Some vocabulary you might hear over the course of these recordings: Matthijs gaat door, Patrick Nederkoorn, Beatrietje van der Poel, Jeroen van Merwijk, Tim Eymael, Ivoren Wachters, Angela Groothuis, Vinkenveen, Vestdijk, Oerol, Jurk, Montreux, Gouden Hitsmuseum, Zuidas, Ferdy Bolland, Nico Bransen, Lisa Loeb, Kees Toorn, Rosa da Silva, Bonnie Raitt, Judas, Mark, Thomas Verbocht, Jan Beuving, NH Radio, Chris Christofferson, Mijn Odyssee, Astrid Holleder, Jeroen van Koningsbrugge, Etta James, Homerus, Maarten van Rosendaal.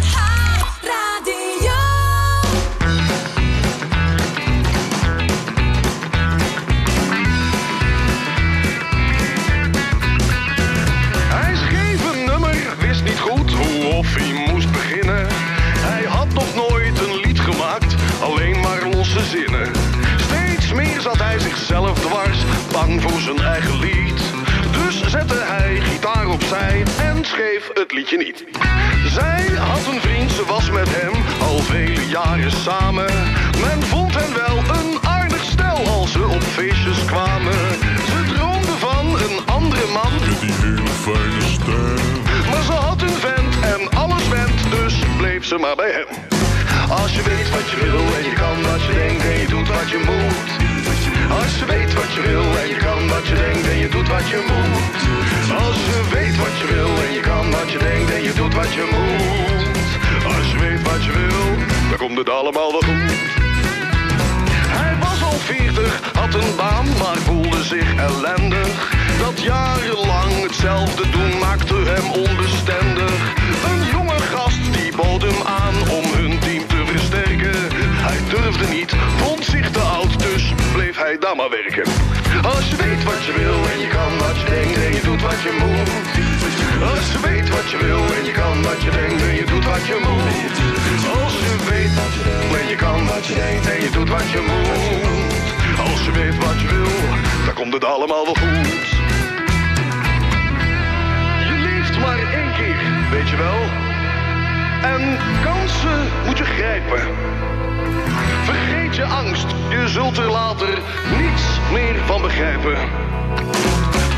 NH Radio. Hij schreef een nummer, wist niet goed hoe of hij moest beginnen. Hij had nog nooit een lied gemaakt, alleen maar losse zinnen. Steeds meer zat hij zichzelf dwars, bang voor zijn eigen lied. Dus zette hij gitaar opzij en schreef het liedje niet. Zij had een vriend, ze was met hem al vele jaren samen. Men vond hen wel een aardig stel als ze op feestjes kwamen. Ze droomde van een andere man, met die hele fijne stem. Maar ze had een vent en alles went, dus bleef ze maar bij hem. Als je weet wat je wil en je kan wat je denkt en je doet wat je moet. Als je weet wat je wil en je kan wat je denkt en je doet wat je moet. Als je weet wat je wil en je kan wat je denkt en je doet wat je moet. Als je weet wat je wil, dan komt het allemaal wel goed. Hij was al 40, had een baan, maar voelde zich ellendig. Dat jarenlang hetzelfde doen maakte hem onbestendig. Een jonge gast die bood hem aan om hun team te versterken. Hij durfde niet, vond zich te oud, dus bleef hij dan maar werken. Als je weet wat je wil en je kan wat je denkt en je doet wat je moet. Als je weet wat je wil en je kan wat je denkt en je doet wat je moet. Als je weet wat je wil en je kan wat je denkt en je doet wat je moet. Als je weet wat je wil, dan komt het allemaal wel goed. Je leeft maar één keer, weet je wel. En kansen moet je grijpen. Vergeet je angst, je zult er later niets meer van begrijpen.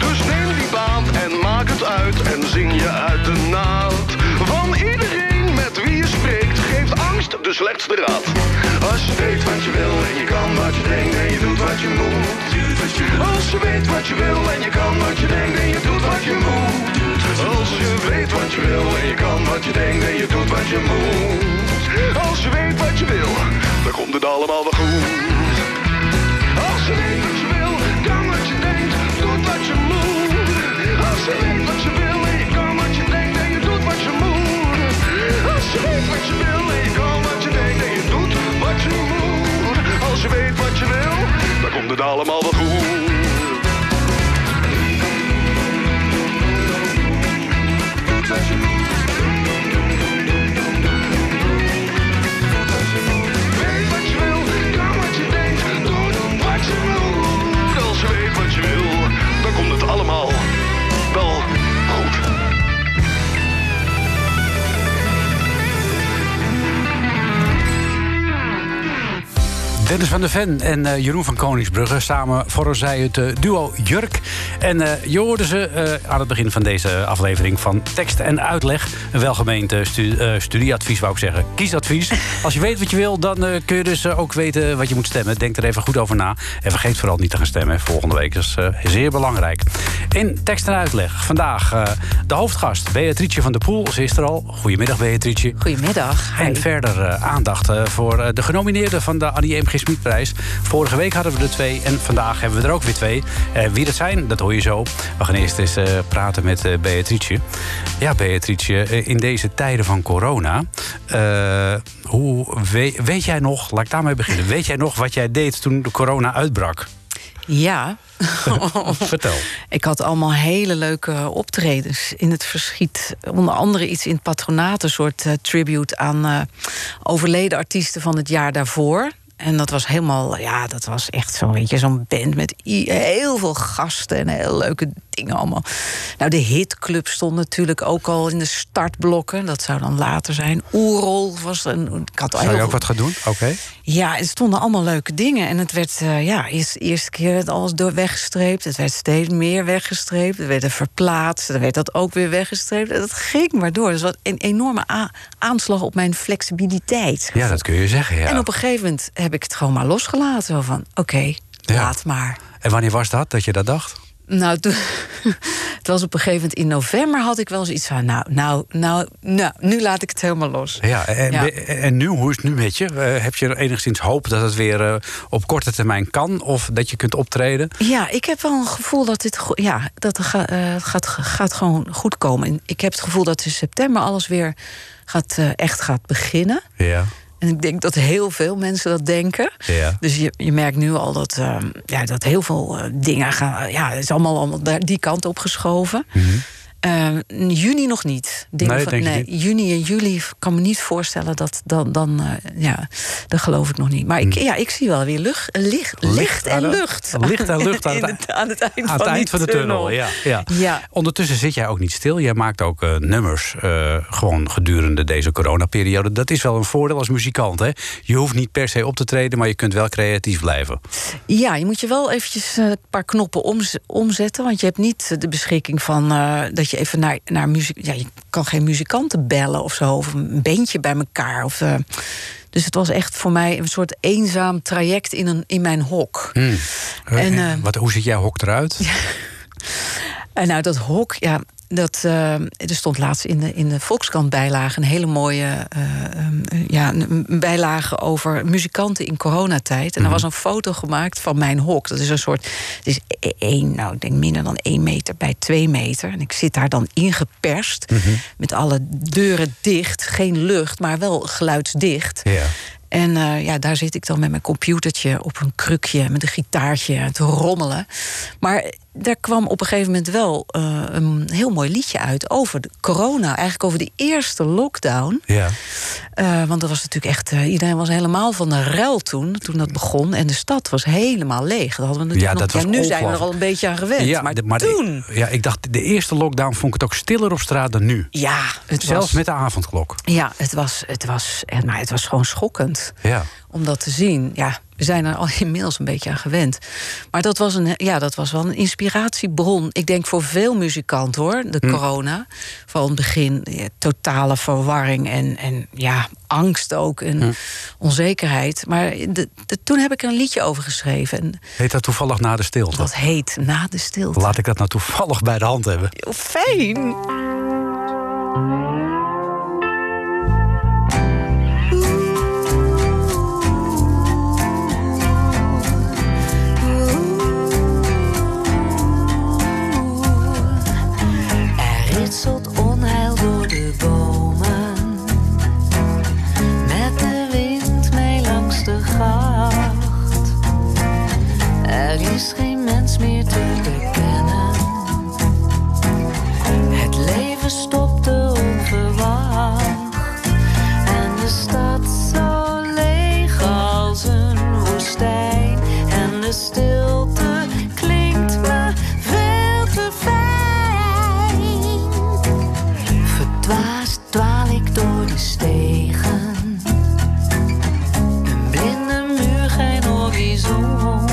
Dus neem die baan en maak het uit en zing je uit de naald. Van iedereen met wie je spreekt geeft angst de slechtste raad. Als je weet wat je wil en je kan wat je denkt en je doet wat je moet. Als je weet wat je wil en je kan wat je denkt en je doet wat je moet. Als je weet wat je wil en je kan wat je denkt en je doet wat je moet. Als je weet wat je wil, dan komt het allemaal wel goed. Als je weet wat je wil, kan wat je denkt, doet wat je moet. Als je weet wat je wil, en je kan wat je denkt en je doet wat je moet. Als je weet wat je wil, en je kan wat je denkt en je doet wat je moet. Als je weet wat je wil, dan komt het allemaal wel goed. Doet wat je moet. Als je weet wat je wil, dan komt het allemaal wel goed. Dennis van der Ven en Jeroen van Koningsbrugge samen vormen zij het duo Jurk. En je hoorde ze aan het begin van deze aflevering van Tekst en Uitleg. Een welgemeend studieadvies, wou ik zeggen. Kiesadvies. Als je weet wat je wil, dan kun je dus ook weten wat je moet stemmen. Denk er even goed over na. En vergeet vooral niet te gaan stemmen, hè, volgende week. Dat is zeer belangrijk. In Tekst en Uitleg vandaag de hoofdgast Beatrietje van der Poel. Ze is er al. Goedemiddag, Beatrietje. Goedemiddag. Hi. En verder aandacht voor de genomineerden van de Annie M.G. Schmidtprijs. Vorige week hadden we er 2 en vandaag hebben we er ook weer 2. Wie dat zijn, dat hoor je zo. We gaan eerst eens praten met Beatrietje. Ja, Beatrietje, in deze tijden van corona... weet jij nog, laat ik daarmee beginnen... weet jij nog wat jij deed toen de corona uitbrak? Ja. Vertel. Ik had allemaal hele leuke optredens in het verschiet. Onder andere iets in het patronaat, een soort tribute aan overleden artiesten van het jaar daarvoor. En dat was helemaal, ja, dat was echt zo'n beetje zo'n band met heel veel gasten en heel leuke dingen allemaal. Nou, de hitclub stond natuurlijk ook al in de startblokken. Dat zou dan later zijn. Oerol was een... Zou je ook wat gaan doen? Oké. Ja, er stonden allemaal leuke dingen. En het werd, eerste keer werd alles weggestreept. Het werd steeds meer weggestreept. Er werden verplaatst. Dan werd dat ook weer weggestreept. Dat ging maar door. Dus wat een enorme aanslag op mijn flexibiliteit. Ja, dat kun je zeggen, ja. En op een gegeven moment heb ik het gewoon maar losgelaten. Zo van, oké, laat maar. En wanneer was dat je dat dacht? Nou, het was op een gegeven moment in november had ik wel zoiets van... nou, nu laat ik het helemaal los. Ja, en nu, hoe is het nu met je? Heb je enigszins hoop dat het weer op korte termijn kan? Of dat je kunt optreden? Ja, ik heb wel een gevoel dat dit gaat gewoon goed komen. Ik heb het gevoel dat in september alles weer echt gaat beginnen. Ja. En ik denk dat heel veel mensen dat denken. Ja. Dus je merkt nu al dat heel veel dingen gaan... Ja, het is allemaal daar die kant op geschoven. Mm-hmm. Juni nog niet. Juni en juli kan me niet voorstellen dat dat geloof ik nog niet. Maar ik zie wel weer licht en lucht. Licht en lucht aan het eind van de tunnel. Ja. Ondertussen zit jij ook niet stil. Jij maakt ook nummers gewoon gedurende deze coronaperiode. Dat is wel een voordeel als muzikant, hè? Je hoeft niet per se op te treden, maar je kunt wel creatief blijven. Ja, je moet je wel eventjes een paar knoppen omzetten, want je hebt niet de beschikking van... dat je even naar muziek... Ja, je kan geen muzikanten bellen of zo. Of een bandje bij elkaar. Dus het was echt voor mij een soort eenzaam traject in mijn hok. Hmm. Hoe ziet jouw hok eruit? Ja. En nou, dat hok... Ja, er stond laatst in de Volkskrant bijlage... een hele mooie bijlage over muzikanten in coronatijd. En er was een foto gemaakt van mijn hok. Dat is een soort... Het is ik denk minder dan 1 meter bij 2 meter. En ik zit daar dan ingeperst. Mm-hmm. Met alle deuren dicht. Geen lucht, maar wel geluidsdicht. Ja. En daar zit ik dan met mijn computertje op een krukje... met een gitaartje te rommelen. Maar daar kwam op een gegeven moment wel een heel mooi liedje uit... over de corona, eigenlijk over de eerste lockdown. Ja. Want dat was natuurlijk echt... iedereen was helemaal van de ruil toen dat begon. En de stad was helemaal leeg. Dat hadden we natuurlijk nu zijn we er al een beetje aan gewend. Ja, maar toen... Ik dacht, de eerste lockdown vond ik het ook stiller op straat dan nu. Ja, zelfs met de avondklok. Ja, het was gewoon schokkend. Ja. Om dat te zien. Ja, we zijn er al inmiddels een beetje aan gewend. Maar dat was wel een inspiratiebron. Ik denk voor veel muzikanten, hoor, de corona. Vooral in het begin totale verwarring en angst ook. En onzekerheid. Maar toen heb ik er een liedje over geschreven. En heet dat toevallig Na de Stilte? Dat heet Na de Stilte. Laat ik dat nou toevallig bij de hand hebben. Fijn! Ritselt onheil door de bomen, met de wind mee langs de gracht. Er is geen mens meer te bekennen. Het leven stopte onverwacht en de stad zo leeg als een woestijn en de stilte klinkt me veel te fijn. Dwaal ik door de stegen, een blinde muur, geen horizon.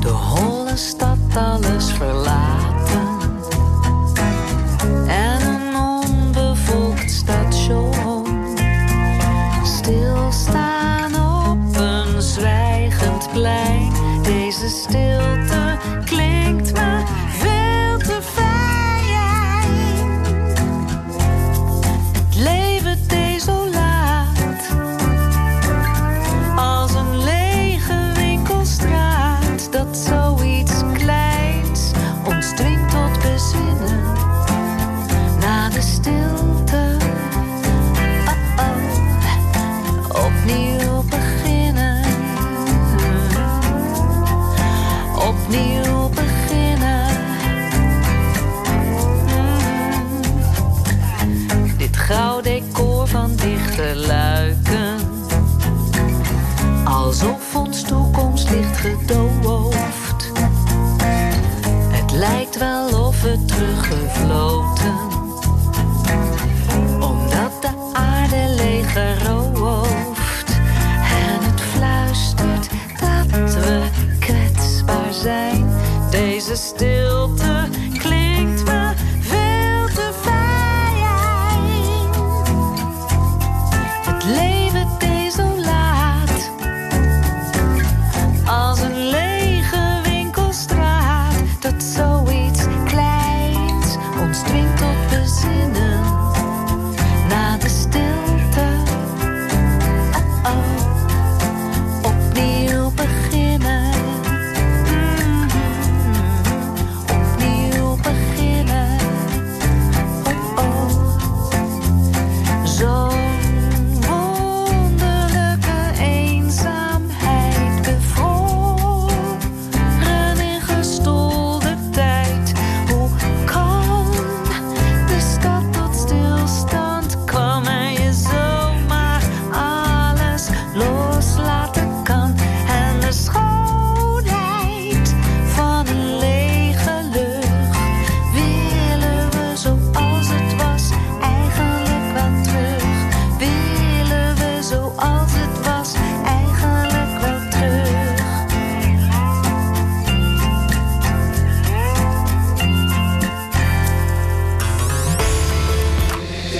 De holle stad, alles verlaten en een onbevolkt station. Stilstaan op een zwijgend plein, deze stilte klinkt me veel te fijn. Zoiets kleins ons dwingt tot bezinnen. Na de stilte, opnieuw beginnen.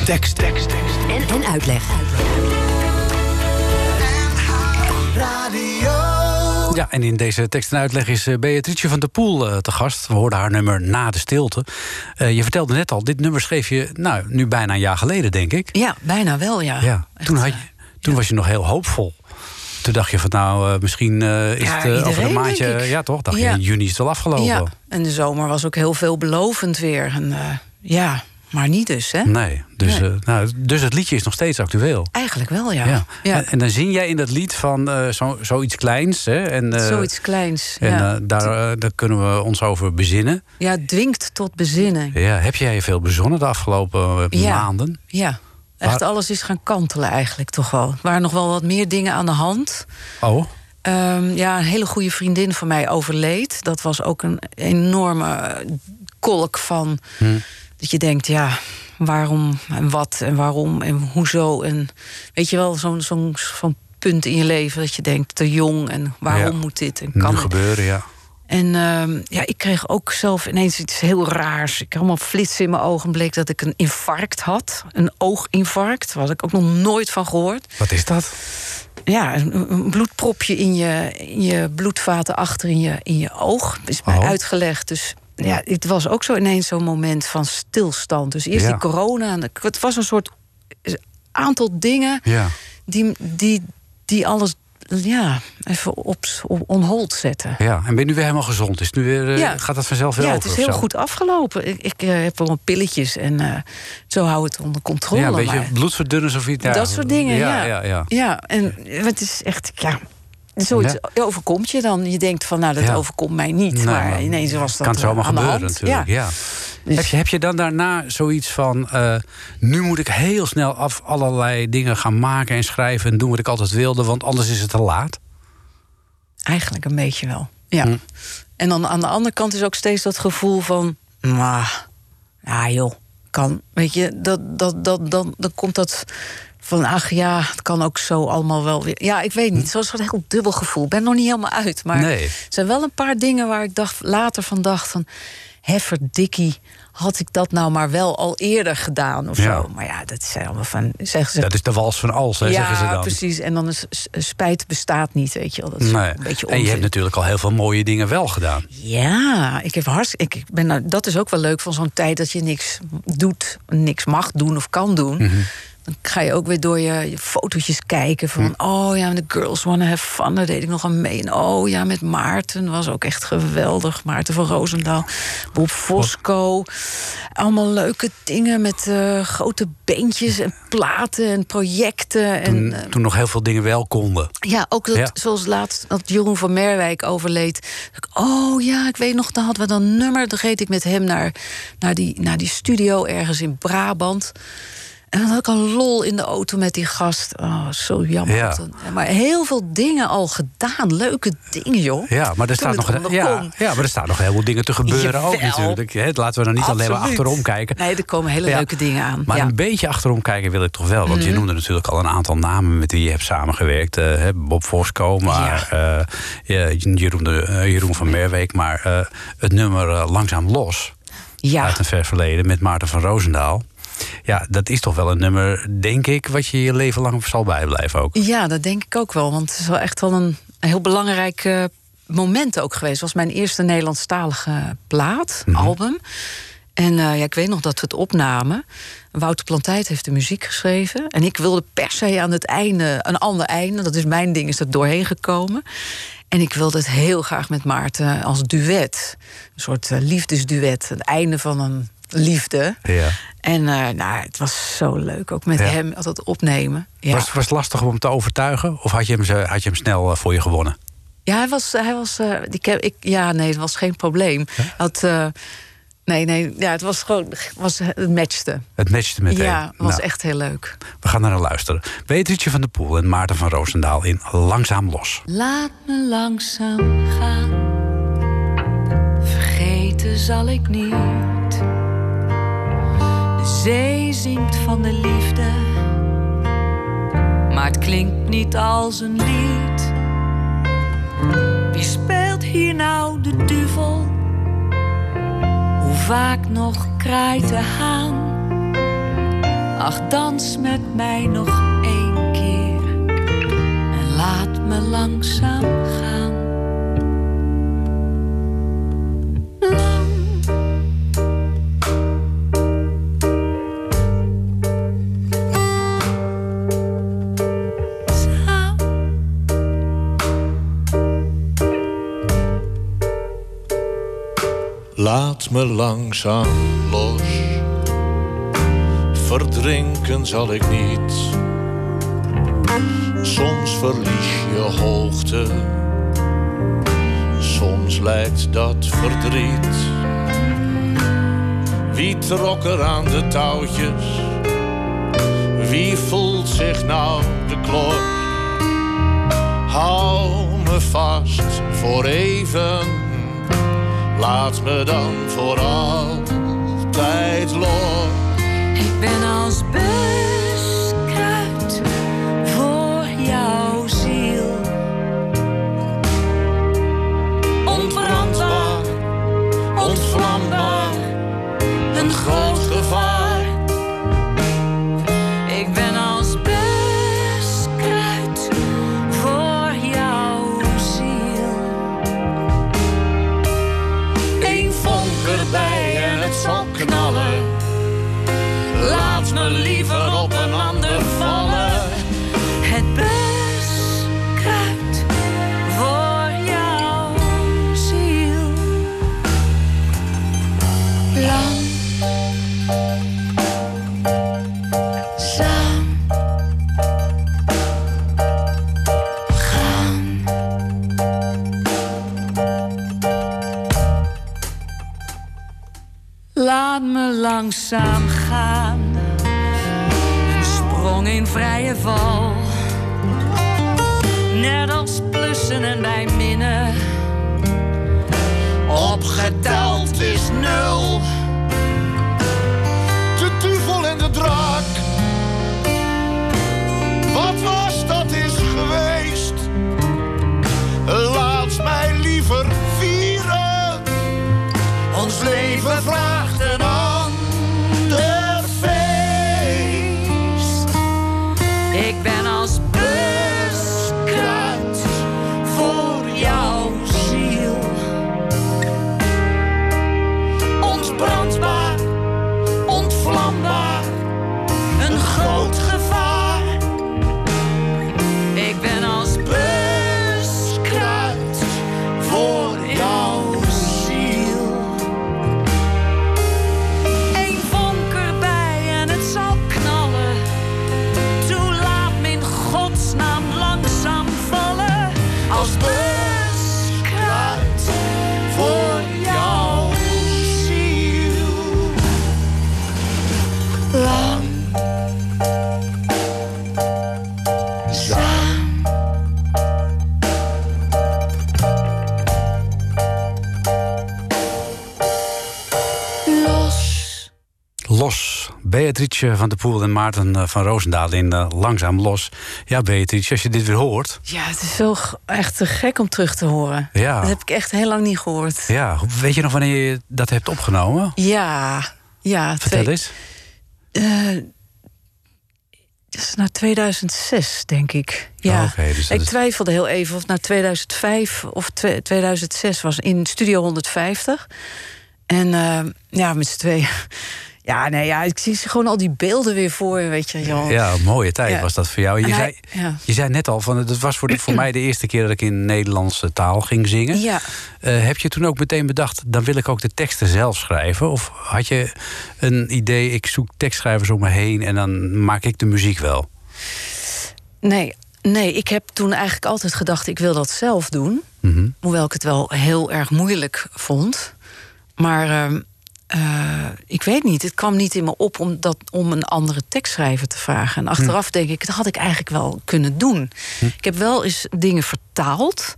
tekst. En uitleg. Ja, en in deze tekst en uitleg is Beatrietje van der Poel te gast. We hoorden haar nummer Na de Stilte. Je vertelde net al, dit nummer schreef je nu bijna een jaar geleden, denk ik. Ja, bijna wel, ja. Echt, toen was je nog heel hoopvol. Toen dacht je van misschien is het over een maandje... Ja, toch? Dacht je, in juni is het wel afgelopen. Ja, en de zomer was ook heel veelbelovend weer. En, maar niet dus, hè? Nee, dus het liedje is nog steeds actueel. Eigenlijk wel, ja. En dan zing jij in dat lied van zoiets kleins. Hè? En, zoiets kleins, en daar kunnen we ons over bezinnen. Ja, het dwingt tot bezinnen. Ja, heb jij je veel bezonnen de afgelopen maanden? Ja. Echt alles is gaan kantelen eigenlijk toch wel. Er waren nog wel wat meer dingen aan de hand. Oh. Een hele goede vriendin van mij overleed. Dat was ook een enorme kolk van... Dat je denkt, waarom en wat en waarom en hoezo. En weet je wel, zo'n punt in je leven dat je denkt... te jong en waarom moet dit en kan dit gebeuren, En ik kreeg ook zelf ineens iets heel raars. Ik had allemaal flitsen in mijn ogen en bleek dat ik een infarct had. Een ooginfarct, daar had ik ook nog nooit van gehoord. Wat is dat? Ja, een bloedpropje in je bloedvaten achter in je oog. Is mij uitgelegd, dus... Ja, het was ook zo ineens zo'n moment van stilstand. Dus eerst die corona. Het was een soort aantal dingen die alles even on hold zetten. Ja, en ben je nu weer helemaal gezond? Is nu weer, gaat dat vanzelf weer over? Ja, het is heel goed afgelopen. Ik heb allemaal pilletjes en zo hou het onder controle. Ja, een beetje bloedverdunners of iets. Dat soort dingen, ja, en het is echt... Zoiets overkomt je dan. Je denkt van, dat overkomt mij niet. Nee, maar ineens was dat aan de hand. Kan het zomaar gebeuren natuurlijk, Dus... Heb je dan daarna zoiets van... nu moet ik heel snel af allerlei dingen gaan maken en schrijven... en doen wat ik altijd wilde, want anders is het te laat? Eigenlijk een beetje wel, En dan aan de andere kant is ook steeds dat gevoel van... kan. Weet je, dan komt dat... Van, het kan ook zo allemaal wel weer... Ja, ik weet niet, het was een heel dubbel gevoel. Ik ben er nog niet helemaal uit, maar er zijn wel een paar dingen... waar ik later van dacht, hefferdikkie, had ik dat nou maar wel al eerder gedaan of zo. Maar dat zijn allemaal van... Zeggen ze, dat is de wals van als, zeggen ze dan. Ja, precies, en dan is spijt bestaat niet, weet je wel. Dat is een beetje onzin. En je hebt natuurlijk al heel veel mooie dingen wel gedaan. Ja, dat is ook wel leuk van zo'n tijd... dat je niks doet, niks mag doen of kan doen... Mm-hmm. Dan ga je ook weer door je fotootjes kijken van... The girls wanna have fun, daar deed ik nog aan mee. En met Maarten, was ook echt geweldig. Maarten van Rosendaal, Bob Fosco. Allemaal leuke dingen met grote beentjes en platen en projecten. Toen nog heel veel dingen wel konden. Ja, ook zoals laatst dat Jeroen van Merwijk overleed. Ik weet nog, dan hadden we dan nummer. Dan reed ik met hem naar die studio ergens in Brabant... En dan had ik een lol in de auto met die gast. Oh, zo jammer. Ja. Maar heel veel dingen al gedaan. Leuke dingen, joh. Ja, maar er staan nog heel veel dingen te gebeuren ook natuurlijk. Laten we er niet alleen maar achterom kijken. Nee, er komen hele leuke dingen aan. Maar een beetje achterom kijken wil ik toch wel. Want je noemde natuurlijk al een aantal namen met wie je hebt samengewerkt. Bob Fosco, maar Jeroen van Merwijk. Maar het nummer Langzaam Los uit een ver verleden met Maarten van Rosendaal. Ja, dat is toch wel een nummer, denk ik, wat je je leven lang zal bijblijven ook. Ja, dat denk ik ook wel, want het is wel echt wel een heel belangrijk moment ook geweest. Het was mijn eerste Nederlandstalige plaat, album. En ik weet nog dat we het opnamen. Wouter Plantijt heeft de muziek geschreven. En ik wilde per se aan het einde, een ander einde, dat is mijn ding, is dat doorheen gekomen. En ik wilde het heel graag met Maarten als duet. Een soort liefdesduet, het einde van een... liefde. Ja. En het was zo leuk, ook met hem, dat opnemen. Ja. Was het lastig om hem te overtuigen? Of had je hem snel voor je gewonnen? Ja, het was geen probleem. Huh? Het matchte. Het matchte meteen. Ja, het was echt heel leuk. We gaan naar luisteren. Beatrietje van der Poel en Maarten van Rosendaal in Langzaam Los. Laat me langzaam gaan. Vergeten zal ik niet. De zee zingt van de liefde, maar het klinkt niet als een lied. Wie speelt hier nou de duivel? Hoe vaak nog kraait de haan? Ach, dans met mij nog één keer en laat me langzaam gaan. Laat me langzaam los, verdrinken zal ik niet. Soms verlies je hoogte, soms lijkt dat verdriet. Wie trok er aan de touwtjes? Wie voelt zich nou de klor? Hou me vast voor even. Laat me dan voor altijd los. Ik ben als buskruid voor jouw ziel. Onverandbaar, ontvlambaar, een groot gevaar. Ik ben als buskruid voor jouw ziel. Bij en het zal knallen. Laat me liever op een ander vallen. Het buskruid voor jouw ziel. Lang. Laat me langzaam gaan, een sprong in vrije val. Net als plussen en bij minnen, opgeteld is nul. De duivel en de draak, wat was dat is geweest? Laat mij liever vieren, ons leven vraagt. Beatrietje van der Poel en Maarten van Rosendaal in Langzaam Los. Ja, Beatrietje, als je dit weer hoort... Ja, het is zo echt te gek om terug te horen. Ja. Dat heb ik echt heel lang niet gehoord. Ja, weet je nog wanneer je dat hebt opgenomen? Ja. Vertel eens. Dat is naar 2006, denk ik. Ja. Oh, okay, dus ik twijfelde heel even of naar 2005 of 2006 was in Studio 150. En met z'n tweeën... Ja, nee, ja, ik zie gewoon al die beelden weer voor, weet je. Joh. Ja, een mooie tijd was dat voor jou. Je zei net al, van, het was voor mij de eerste keer dat ik in Nederlandse taal ging zingen. Ja. Heb je toen ook meteen bedacht, dan wil ik ook de teksten zelf schrijven? Of had je een idee, ik zoek tekstschrijvers om me heen en dan maak ik de muziek wel? Nee, ik heb toen eigenlijk altijd gedacht, ik wil dat zelf doen. Mm-hmm. Hoewel ik het wel heel erg moeilijk vond. Maar... ik weet niet, het kwam niet in me op om een andere tekstschrijver te vragen. En achteraf denk ik, dat had ik eigenlijk wel kunnen doen. Ik heb wel eens dingen vertaald,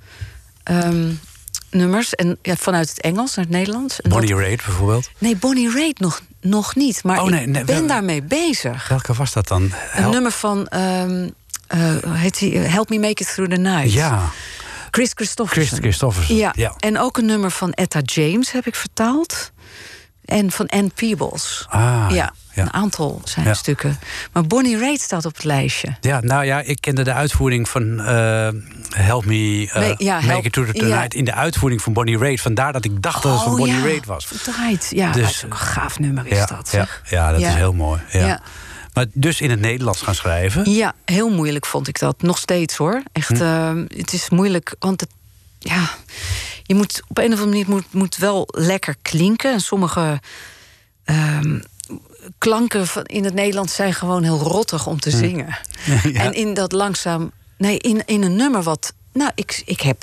nummers, en ja, vanuit het Engels naar het Nederlands. Bonnie Raitt bijvoorbeeld? Nee, Bonnie Raitt nog niet, maar ik ben daarmee bezig. Welke was dat dan? Een nummer van, heet die, Help Me Make It Through the Night. Ja. Chris Christofferson. Ja. En ook een nummer van Etta James heb ik vertaald. En van Ann Peebles. Ah, ja. Ja. Een aantal zijn stukken. Maar Bonnie Raitt staat op het lijstje. Ja, nou ja, ik kende de uitvoering van Help Me Make It To The Tonight... in de uitvoering van Bonnie Raitt. Vandaar dat ik dacht dat het van Bonnie Raitt was. Ja, dus, een gaaf nummer is dat. Zeg. Ja, dat is heel mooi. Ja. Maar dus in het Nederlands gaan schrijven? Ja, heel moeilijk vond ik dat. Nog steeds, hoor. Echt, het is moeilijk, want het... Ja, je moet op een of andere manier moet wel lekker klinken. En sommige... klanken in het Nederlands zijn gewoon heel rottig om te zingen. Ja. En in dat langzaam... Nee, in een nummer wat... Nou, ik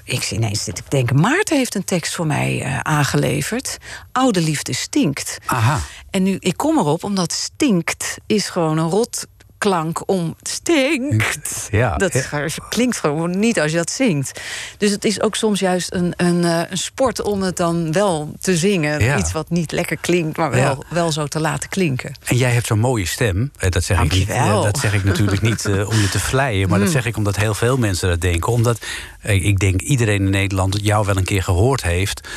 zie ineens dit. Ik denk, Maarten heeft een tekst voor mij aangeleverd. Oude liefde stinkt. Aha. En nu, ik kom erop, omdat stinkt is gewoon een rotklank om stinkt. Ja. Dat klinkt gewoon niet als je dat zingt. Dus het is ook soms juist een sport om het dan wel te zingen. Ja. Iets wat niet lekker klinkt, maar wel zo te laten klinken. En jij hebt zo'n mooie stem. Dat zeg ik niet. Dat zeg ik natuurlijk niet om je te vleien. Maar dat zeg ik omdat heel veel mensen dat denken. Omdat ik denk iedereen in Nederland jou wel een keer gehoord heeft.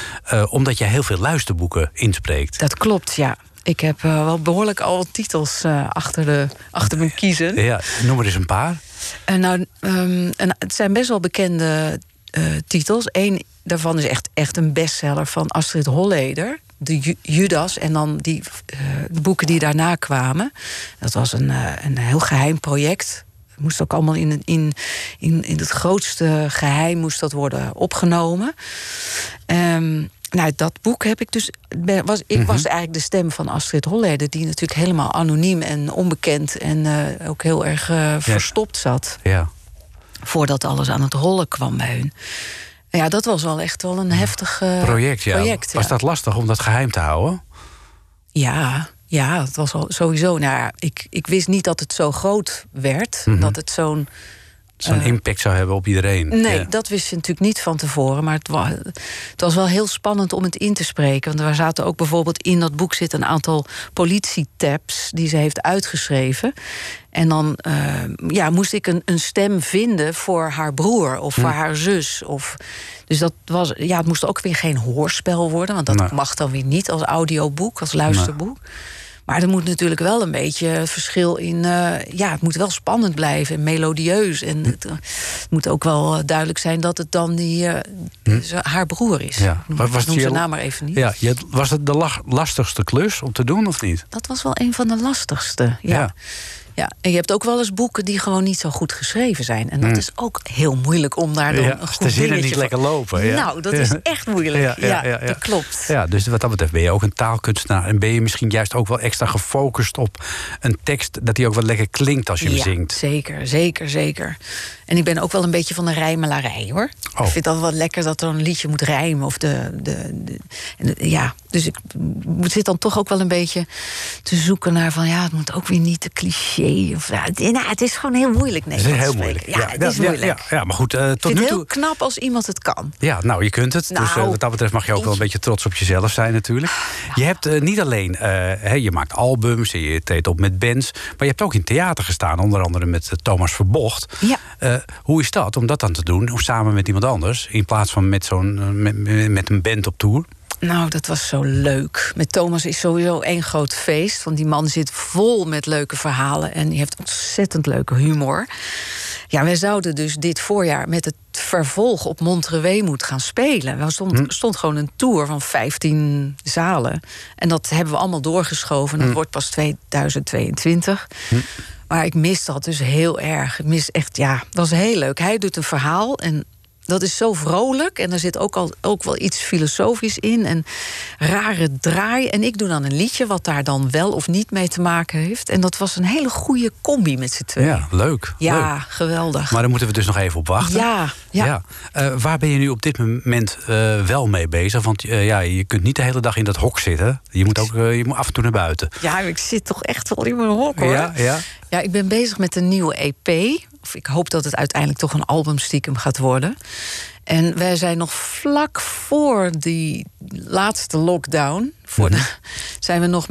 Omdat jij heel veel luisterboeken inspreekt. Dat klopt, ja. Ik heb wel behoorlijk al titels achter mijn kiezen. Ja, noem er eens een paar. Het zijn best wel bekende titels. Eén daarvan is echt een bestseller van Astrid Holleder. De Judas en dan die boeken die daarna kwamen. Dat was een heel geheim project. Het moest ook allemaal in het grootste geheim moest dat worden opgenomen. Nou, dat boek heb ik dus... Ik was eigenlijk de stem van Astrid Holleder... die natuurlijk helemaal anoniem en onbekend... en ook heel erg verstopt zat. Ja. Voordat alles aan het rollen kwam bij hun. Ja, dat was wel echt wel een heftig project. Was dat lastig om dat geheim te houden? Ja, het was al sowieso... Nou ja, ik wist niet dat het zo groot werd. Dat het zo'n impact zou hebben op iedereen. Nee, dat wist je natuurlijk niet van tevoren. Maar het was wel heel spannend om het in te spreken. Want er zaten ook bijvoorbeeld in dat boek zitten een aantal politietabs die ze heeft uitgeschreven. En dan moest ik een stem vinden voor haar broer of voor haar zus. Dus dat was, het moest ook weer geen hoorspel worden. Want dat mag dan weer niet als audioboek, als luisterboek. Maar er moet natuurlijk wel een beetje verschil in... het moet wel spannend blijven en melodieus. En het moet ook wel duidelijk zijn dat het dan haar broer is. Ja. Noem zijn naam maar even niet. Ja, was het de lastigste klus om te doen, of niet? Dat was wel een van de lastigste, ja. Ja, en je hebt ook wel eens boeken die gewoon niet zo goed geschreven zijn. En dat is ook heel moeilijk om daar dan een goed dingetje... Als de niet lekker lopen. Ja. Nou, dat is echt moeilijk. Ja, dat klopt. Ja, dus wat dat betreft ben je ook een taalkunstenaar. En ben je misschien juist ook wel extra gefocust op een tekst... dat die ook wel lekker klinkt als je hem zingt. Zeker. En ik ben ook wel een beetje van de rijmelarij, hoor. Oh. Ik vind dat wel lekker dat er een liedje moet rijmen. Of dus ik zit dan toch ook wel een beetje te zoeken naar... van het moet ook weer niet te cliché. Het is gewoon heel moeilijk. Nee, het is heel moeilijk. Ja, het is moeilijk. Ja, maar goed, tot nu toe... Ik vind het heel knap als iemand het kan. Ja, nou, je kunt het. Dus wat dat betreft mag je ook wel een beetje trots op jezelf zijn natuurlijk. Ja. Je hebt niet alleen... je maakt albums en je treedt op met bands... maar je hebt ook in theater gestaan, onder andere met Thomas Verbocht. Ja. Hoe is dat, om dat dan te doen? Of samen met iemand anders? In plaats van met een band op tour? Nou, dat was zo leuk. Met Thomas is sowieso één groot feest. Want die man zit vol met leuke verhalen. En die heeft ontzettend leuke humor. Ja, wij zouden dus dit voorjaar met het vervolg op Montreux moeten gaan spelen. Er stond gewoon een tour van 15 zalen. En dat hebben we allemaal doorgeschoven. Dat wordt pas 2022. Maar ik mis dat dus heel erg. Ik mis echt, dat was heel leuk. Hij doet een verhaal en... Dat is zo vrolijk en er zit ook wel iets filosofisch in. En rare draai. En ik doe dan een liedje wat daar dan wel of niet mee te maken heeft. En dat was een hele goede combi met z'n tweeën. Ja, leuk. Ja, leuk. Geweldig. Maar daar moeten we dus nog even op wachten. Ja. Waar ben je nu op dit moment wel mee bezig? Want je kunt niet de hele dag in dat hok zitten. Je moet ook je moet af en toe naar buiten. Ja, ik zit toch echt wel in mijn hok, hoor. Ja, ik ben bezig met een nieuwe EP... Ik hoop dat het uiteindelijk toch een album stiekem gaat worden. En wij zijn nog vlak voor die laatste lockdown. Zijn we nog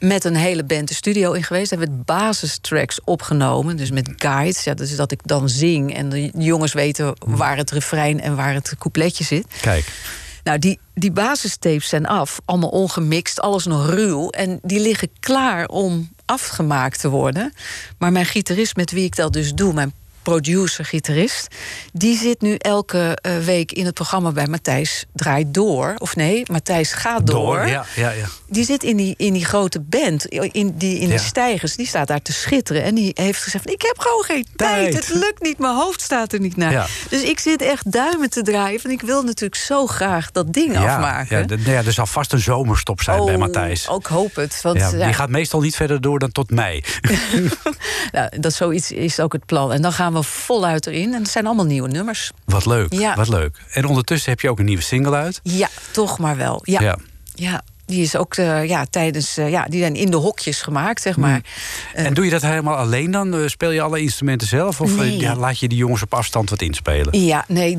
met een hele band de studio in geweest. Hebben we basistracks opgenomen. Dus met guides. Ja, dus dat ik dan zing. En de jongens weten waar het refrein en waar het coupletje zit. Kijk. Nou, die basistapes zijn af. Allemaal ongemixt, alles nog ruw. En die liggen klaar om afgemaakt te worden. Maar mijn gitarist, met wie ik dat dus doe, mijn producer-gitarist, die zit nu elke week in het programma bij Matthijs draait door. Of nee, Matthijs gaat door. Ja. Die zit in die grote band, in die stijgers. Die staat daar te schitteren. En die heeft gezegd, ik heb gewoon geen tijd. Het lukt niet, mijn hoofd staat er niet naar. Ja. Dus ik zit echt duimen te draaien. En ik wil natuurlijk zo graag dat ding afmaken. Er zal vast een zomerstop zijn bij Matthijs. Ook hoop het. Want, die gaat meestal niet verder door dan tot mei. Dat zoiets is ook het plan. En dan gaan we voluit erin. En het zijn allemaal nieuwe nummers. Wat leuk, wat leuk. En ondertussen heb je ook een nieuwe single uit. Ja, toch maar wel. Ja. Die is ook die zijn in de hokjes gemaakt, zeg maar. En doe je dat helemaal alleen dan? Speel je alle instrumenten zelf? Of nee. Laat je die jongens op afstand wat inspelen? Ja, nee,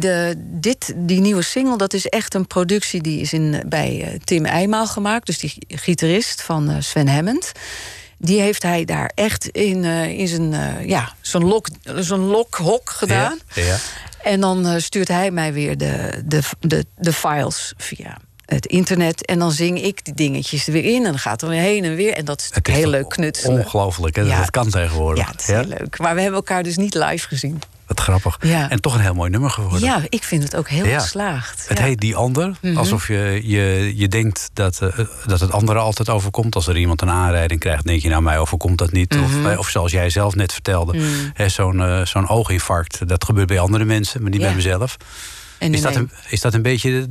die nieuwe single, dat is echt een productie. Die is bij Tim Eymael gemaakt. Dus die gitarist van Sven Hammond. Die heeft hij daar echt in zijn lokhok gedaan. Ja. En dan stuurt hij mij weer de files via het internet. En dan zing ik die dingetjes er weer in. En dan gaat er weer heen en weer. En dat is het heel leuk knutselen. Ongelooflijk, hè? Ja, dat kan tegenwoordig. Ja, het is heel leuk. Maar we hebben elkaar dus niet live gezien. Wat grappig. Ja. En toch een heel mooi nummer geworden. Ja, ik vind het ook heel geslaagd. Het heet Die Ander. Alsof je denkt dat het andere altijd overkomt. Als er iemand een aanrijding krijgt, denk je, nou, mij overkomt dat niet. Mm-hmm. Of zoals jij zelf net vertelde, zo'n ooginfarct. Dat gebeurt bij andere mensen, maar niet bij mezelf. Is dat een beetje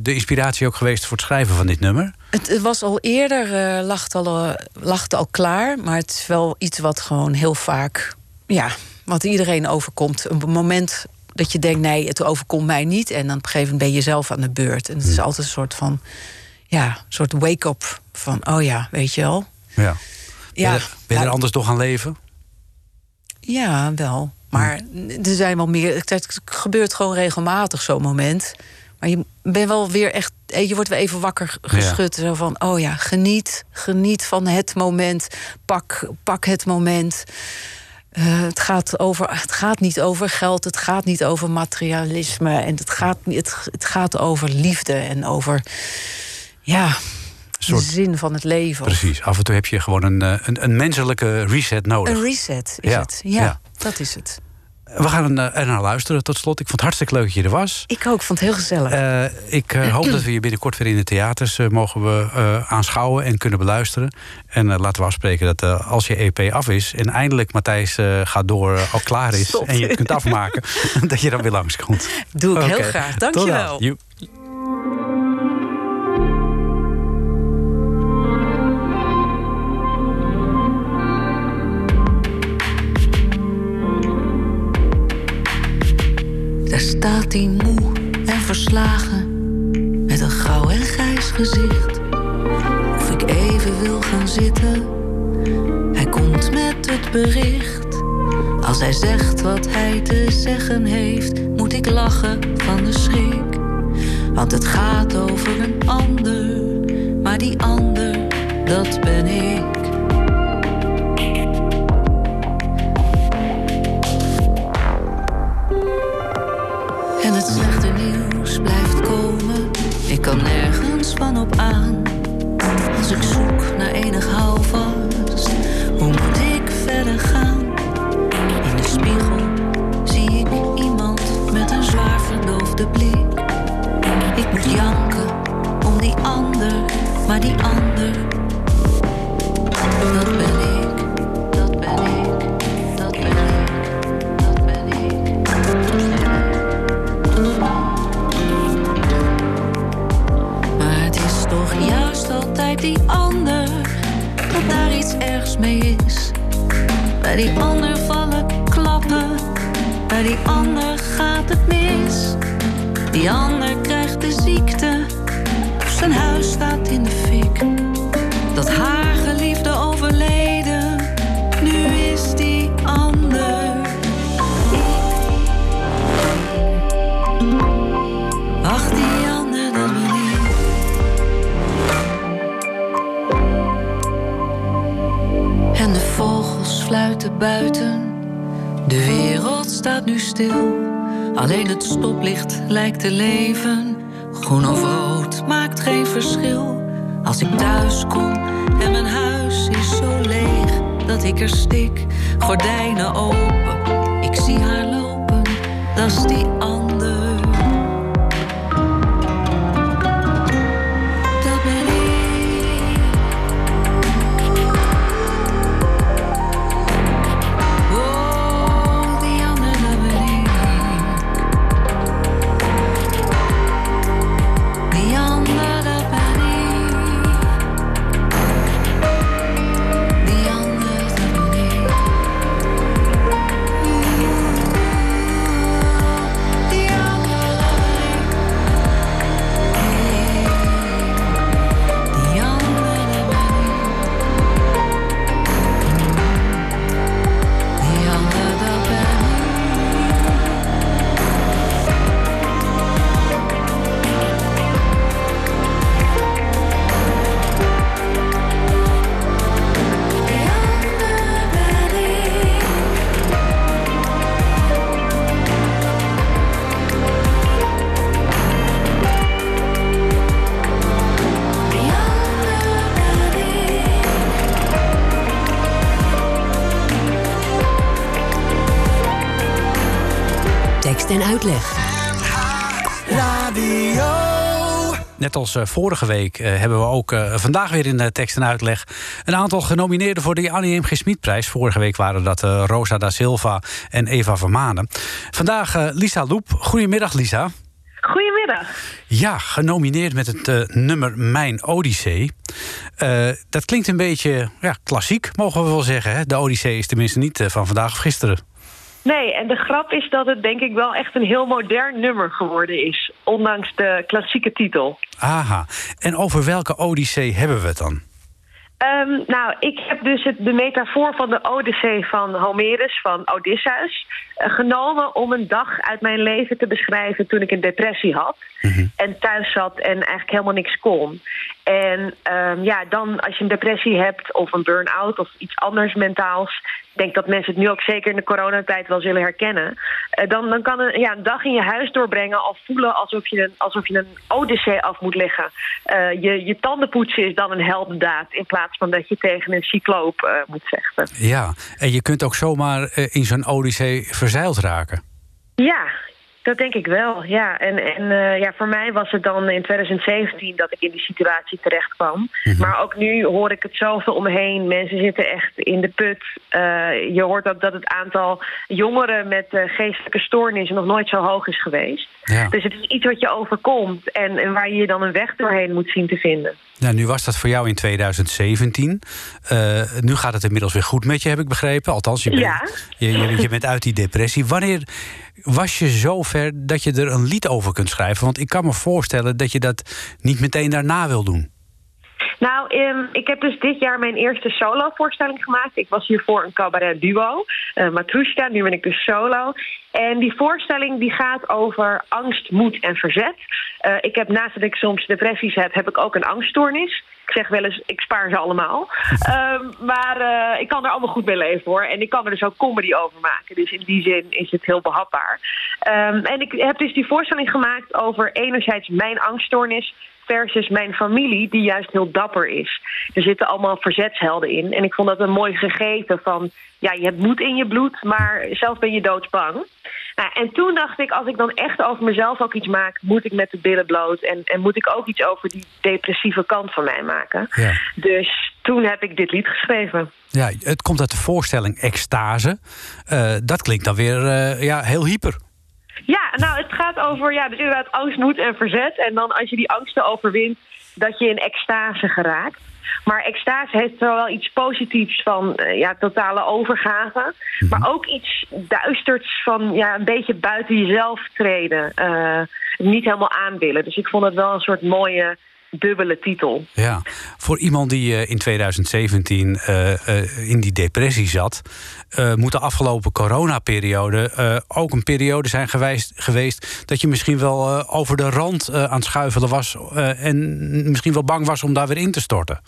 de inspiratie ook geweest voor het schrijven van dit nummer? Het was al eerder, lachte al klaar. Maar het is wel iets wat gewoon heel vaak... Ja, wat iedereen overkomt. Een moment dat je denkt, nee, het overkomt mij niet. En dan op een gegeven moment ben je zelf aan de beurt. En het is altijd een soort van, soort wake-up. Van, weet je wel. Ja. Ben je er anders door gaan leven? Ja, wel. Maar er zijn wel meer... Het gebeurt gewoon regelmatig, zo'n moment. Maar je bent wel weer echt... Je wordt weer even wakker geschud. Ja. Zo van, geniet van het moment. Pak het moment. Het gaat niet over geld, het gaat niet over materialisme. En het gaat over liefde en over de zin van het leven. Precies, af en toe heb je gewoon een menselijke reset nodig. Een reset is het, dat is het. We gaan er naar luisteren tot slot. Ik vond het hartstikke leuk dat je er was. Ik ook, vond het heel gezellig. Ik hoop dat we je binnenkort weer in de theaters mogen aanschouwen en kunnen beluisteren. En laten we afspreken dat als je EP af is en eindelijk Matthijs gaat door al klaar is... Stop. En je het kunt afmaken, dat je dan weer langskomt. Doe ik heel graag, dankjewel. Daar staat hij moe en verslagen, met een grauw en grijs gezicht. Of ik even wil gaan zitten, hij komt met het bericht. Als hij zegt wat hij te zeggen heeft, moet ik lachen van de schrik. Want het gaat over een ander, maar die ander, dat ben ik. En het slechte nieuws blijft komen, ik kan nergens van op aan. Als ik zoek naar enig houvast, hoe moet ik verder gaan? In de spiegel zie ik iemand met een zwaar verdoofde blik. Ik moet janken om die ander, maar die ander, dat ben ik. Altijd die ander, dat daar iets ergs mee is. Bij die ander vallen klappen, bij die ander gaat het mis. Die ander krijgt de ziekte, of zijn huis staat in de fik. Dat haar geliefde overleden, nu is die ander. Ach, die ander, dat ben ik. En de vogels fluiten buiten, de wereld staat nu stil. Alleen het stoplicht lijkt te leven, Groen of rood maakt geen verschil. Als ik thuis kom en mijn huis is zo leeg dat ik er stik, gordijnen open. Ik zie haar lopen, dat is die ander. En uitleg. Radio. Net als vorige week hebben we ook vandaag weer in tekst en uitleg een aantal genomineerden voor de Annie M.G. Schmidtprijs. Vorige week waren dat Rosa da Silva en Eva van Manen. Vandaag Lisa Loeb. Goedemiddag, Lisa. Goedemiddag. Ja, genomineerd met het nummer Mijn Odyssee. Dat klinkt een beetje klassiek, mogen we wel zeggen. Hè? De Odyssee is tenminste niet van vandaag of gisteren. Nee, en de grap is dat het denk ik wel echt een heel modern nummer geworden is. Ondanks de klassieke titel. Aha. En over welke Odyssee hebben we het dan? Ik heb dus de metafoor van de Odyssee van Homerus, van Odysseus, genomen om een dag uit mijn leven te beschrijven toen ik een depressie had. Mm-hmm. En thuis zat en eigenlijk helemaal niks kon. En dan als je een depressie hebt of een burn-out of iets anders mentaals, ik denk dat mensen het nu ook zeker in de coronatijd wel zullen herkennen, dan kan een dag in je huis doorbrengen of voelen alsof je een odyssee af moet leggen. Je tanden poetsen is dan een heldendaad in plaats van dat je tegen een cycloop moet vechten. Ja, en je kunt ook zomaar in zo'n odyssee verzeild raken. Ja, dat denk ik wel, ja. En voor mij was het dan in 2017 dat ik in die situatie terecht kwam. Mm-hmm. Maar ook nu hoor ik het zoveel om me heen. Mensen zitten echt in de put. Je hoort ook dat het aantal jongeren met geestelijke stoornissen nog nooit zo hoog is geweest. Ja. Dus het is iets wat je overkomt en waar je dan een weg doorheen moet zien te vinden. Nou, nu was dat voor jou in 2017. Nu gaat het inmiddels weer goed met je, heb ik begrepen. Althans, je bent uit die depressie. Wanneer was je zo ver dat je er een lied over kunt schrijven? Want ik kan me voorstellen dat je dat niet meteen daarna wil doen. Nou, ik heb dus dit jaar mijn eerste solo-voorstelling gemaakt. Ik was hiervoor een cabaret-duo, Matroesjka, nu ben ik dus solo. En die voorstelling die gaat over angst, moed en verzet. Ik heb naast dat ik soms depressies heb ik ook een angststoornis. Ik zeg wel eens, ik spaar ze allemaal. Maar ik kan er allemaal goed mee leven, hoor. En ik kan er dus ook comedy over maken. Dus in die zin is het heel behapbaar. En ik heb dus die voorstelling gemaakt over enerzijds mijn angststoornis versus mijn familie, die juist heel dapper is. Er zitten allemaal verzetshelden in. En ik vond dat een mooi gegeven van, ja, je hebt moed in je bloed, maar zelf ben je doodsbang. Nou, en toen dacht ik, als ik dan echt over mezelf ook iets maak, moet ik met de billen bloot en moet ik ook iets over die depressieve kant van mij maken. Ja. Dus toen heb ik dit lied geschreven. Ja, het komt uit de voorstelling Extase. Dat klinkt dan weer heel hyper. Ja, nou, het gaat over dus inderdaad angst, moed en verzet. En dan als je die angsten overwint, dat je in extase geraakt. Maar extase heeft wel iets positiefs van totale overgave. Mm-hmm. Maar ook iets duisterts van een beetje buiten jezelf treden. Niet helemaal aan willen. Dus ik vond het wel een soort mooie dubbele titel. Ja, voor iemand die in 2017 in die depressie zat, moet de afgelopen coronaperiode ook een periode zijn geweest dat je misschien wel over de rand aan het schuifelen was en misschien wel bang was om daar weer in te storten.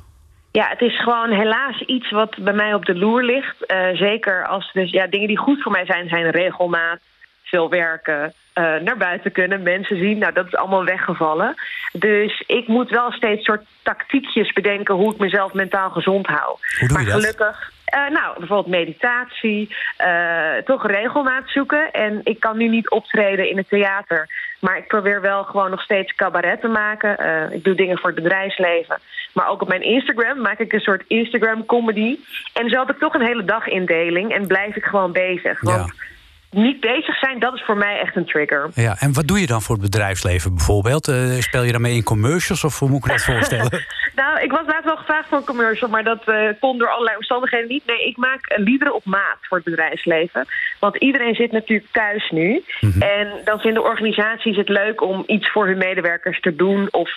Ja, het is gewoon helaas iets wat bij mij op de loer ligt. Zeker als dingen die goed voor mij zijn regelmaat, veel werken, naar buiten kunnen. Mensen zien, nou, dat is allemaal weggevallen. Dus ik moet wel steeds soort tactiekjes bedenken hoe ik mezelf mentaal gezond hou. Hoe doe je dat? Maar gelukkig, nou, bijvoorbeeld meditatie, toch regelmaat zoeken. En ik kan nu niet optreden in het theater. Maar ik probeer wel gewoon nog steeds cabaret te maken. Ik doe dingen voor het bedrijfsleven. Maar ook op mijn Instagram maak ik een soort Instagram-comedy. En zo heb ik toch een hele dagindeling en blijf ik gewoon bezig. Want niet bezig zijn, dat is voor mij echt een trigger. Ja, en wat doe je dan voor het bedrijfsleven bijvoorbeeld? Speel je dan mee in commercials of hoe moet ik dat voorstellen? Nou, ik was laatst wel gevraagd voor een commercial, maar dat kon door allerlei omstandigheden niet. Nee, ik maak liederen op maat voor het bedrijfsleven. Want iedereen zit natuurlijk thuis nu. Mm-hmm. En dan vinden organisaties het leuk om iets voor hun medewerkers te doen of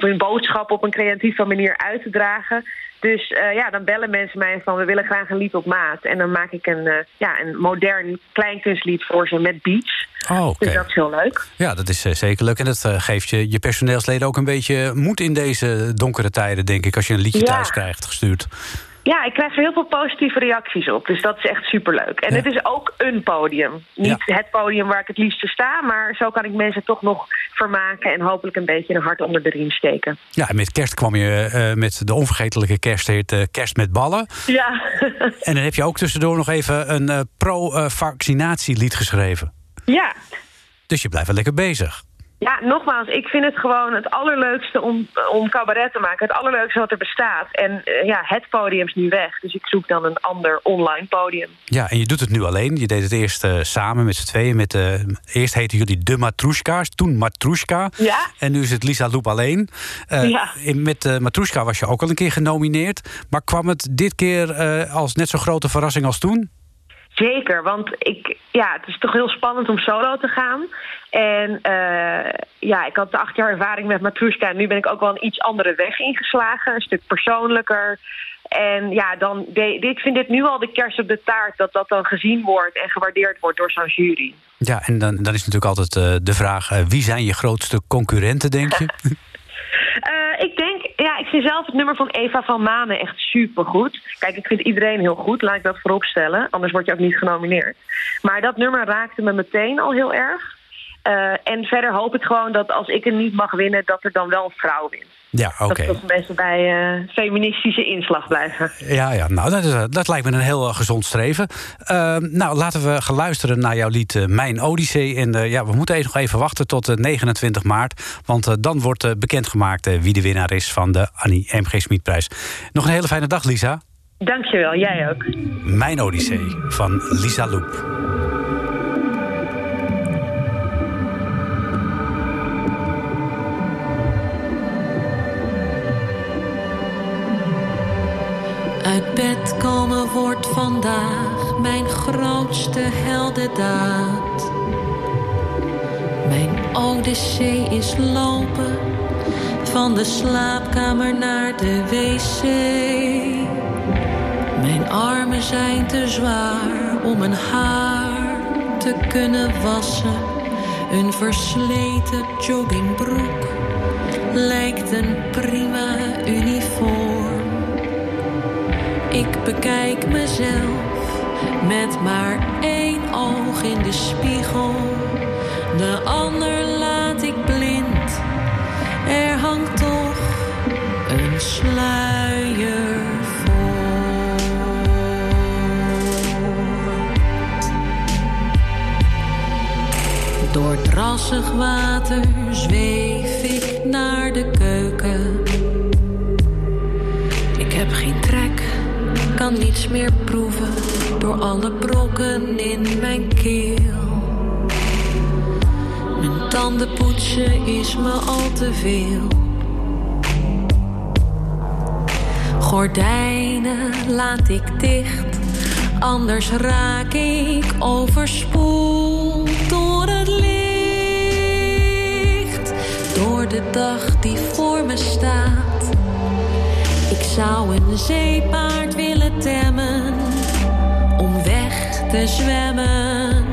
hun boodschap op een creatieve manier uit te dragen. Dus dan bellen mensen mij van, we willen graag een lied op maat. En dan maak ik een modern kleinkunstlied voor ze met beats. Oh, okay. Dus dat is heel leuk. Ja, dat is zeker leuk. En dat geeft je personeelsleden ook een beetje moed in deze donkere tijden, denk ik, als je een liedje thuis krijgt gestuurd. Ja, ik krijg er heel veel positieve reacties op. Dus dat is echt superleuk. En het is ook een podium. Niet het podium waar ik het liefste sta, maar zo kan ik mensen toch nog vermaken en hopelijk een beetje een hart onder de riem steken. Ja, en met kerst kwam je met de onvergetelijke kersthit Kerst met Ballen. Ja. En dan heb je ook tussendoor nog even een pro-vaccinatielied geschreven. Ja. Dus je blijft wel lekker bezig. Ja, nogmaals, ik vind het gewoon het allerleukste om cabaret te maken. Het allerleukste wat er bestaat. En het podium is nu weg. Dus ik zoek dan een ander online podium. Ja, en je doet het nu alleen. Je deed het eerst samen met z'n tweeën. Eerst heten jullie de Matroesjka's, toen Matroesjka. Ja. En nu is het Lisa Loeb alleen. Met Matroesjka was je ook al een keer genomineerd. Maar kwam het dit keer als net zo'n grote verrassing als toen? Zeker, want het is toch heel spannend om solo te gaan. En ik had 8 jaar ervaring met Matroesjka. Nu ben ik ook wel een iets andere weg ingeslagen. Een stuk persoonlijker. En ik vind dit nu al de kerst op de taart. Dat dan gezien wordt en gewaardeerd wordt door zo'n jury. Ja, en dan is natuurlijk altijd de vraag, wie zijn je grootste concurrenten, denk je? Ik vind zelf het nummer van Eva van Manen echt supergoed. Kijk, ik vind iedereen heel goed, laat ik dat vooropstellen. Anders word je ook niet genomineerd. Maar dat nummer raakte me meteen al heel erg. En verder hoop ik gewoon dat als ik er niet mag winnen, dat er dan wel een vrouw wint. Ja, oké. Dat mensen bij feministische inslag blijven. Ja, nou, dat lijkt me een heel gezond streven. Nou, laten we gaan luisteren naar jouw lied Mijn Odyssee. En we moeten nog even wachten tot 29 maart. Want dan wordt bekendgemaakt wie de winnaar is van de Annie M.G. Schmidtprijs. Nog een hele fijne dag, Lisa. Dankjewel, jij ook. Mijn Odyssee van Lisa Loeb. Uit bed komen wordt vandaag mijn grootste heldendaad. Mijn odyssee is lopen van de slaapkamer naar de wc. Mijn armen zijn te zwaar om een haar te kunnen wassen. Een versleten joggingbroek lijkt een prima uniform. Ik bekijk mezelf met maar 1 oog in de spiegel. De ander laat ik blind. Er hangt toch een sluier voor. Door drassig water zweef ik naar de keuken. Ik heb geen trek. Ik kan niets meer proeven door alle brokken in mijn keel. Mijn tanden poetsen is me al te veel. Gordijnen laat ik dicht, anders raak ik overspoeld door het licht. Door de dag die voor me staat. Ik zou een zeepaard willen temmen, om weg te zwemmen.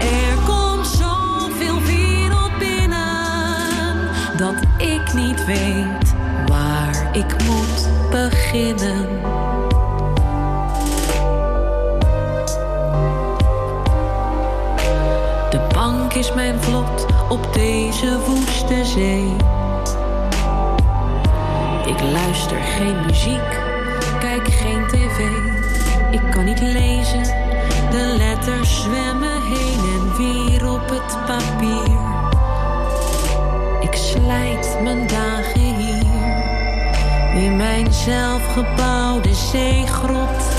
Er komt zoveel wereld binnen, dat ik niet weet waar ik moet beginnen. is mijn vlot op deze woeste zee. Ik luister geen muziek, kijk geen tv. Ik kan niet lezen, de letters zwemmen heen en weer op het papier. Ik slijt mijn dagen hier, in mijn zelfgebouwde zeegrot.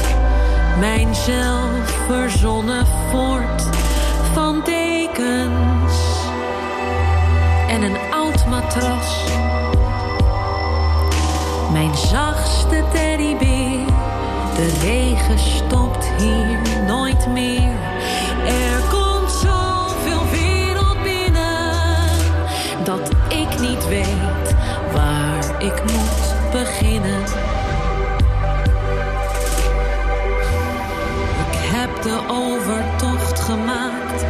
Mijn zelf verzonnen fort van dekens en een oud matras. Mijn zachtste teddybeer, de regen stopt hier nooit meer. Er komt zoveel wereld binnen dat ik niet weet waar ik moet beginnen. De overtocht gemaakt.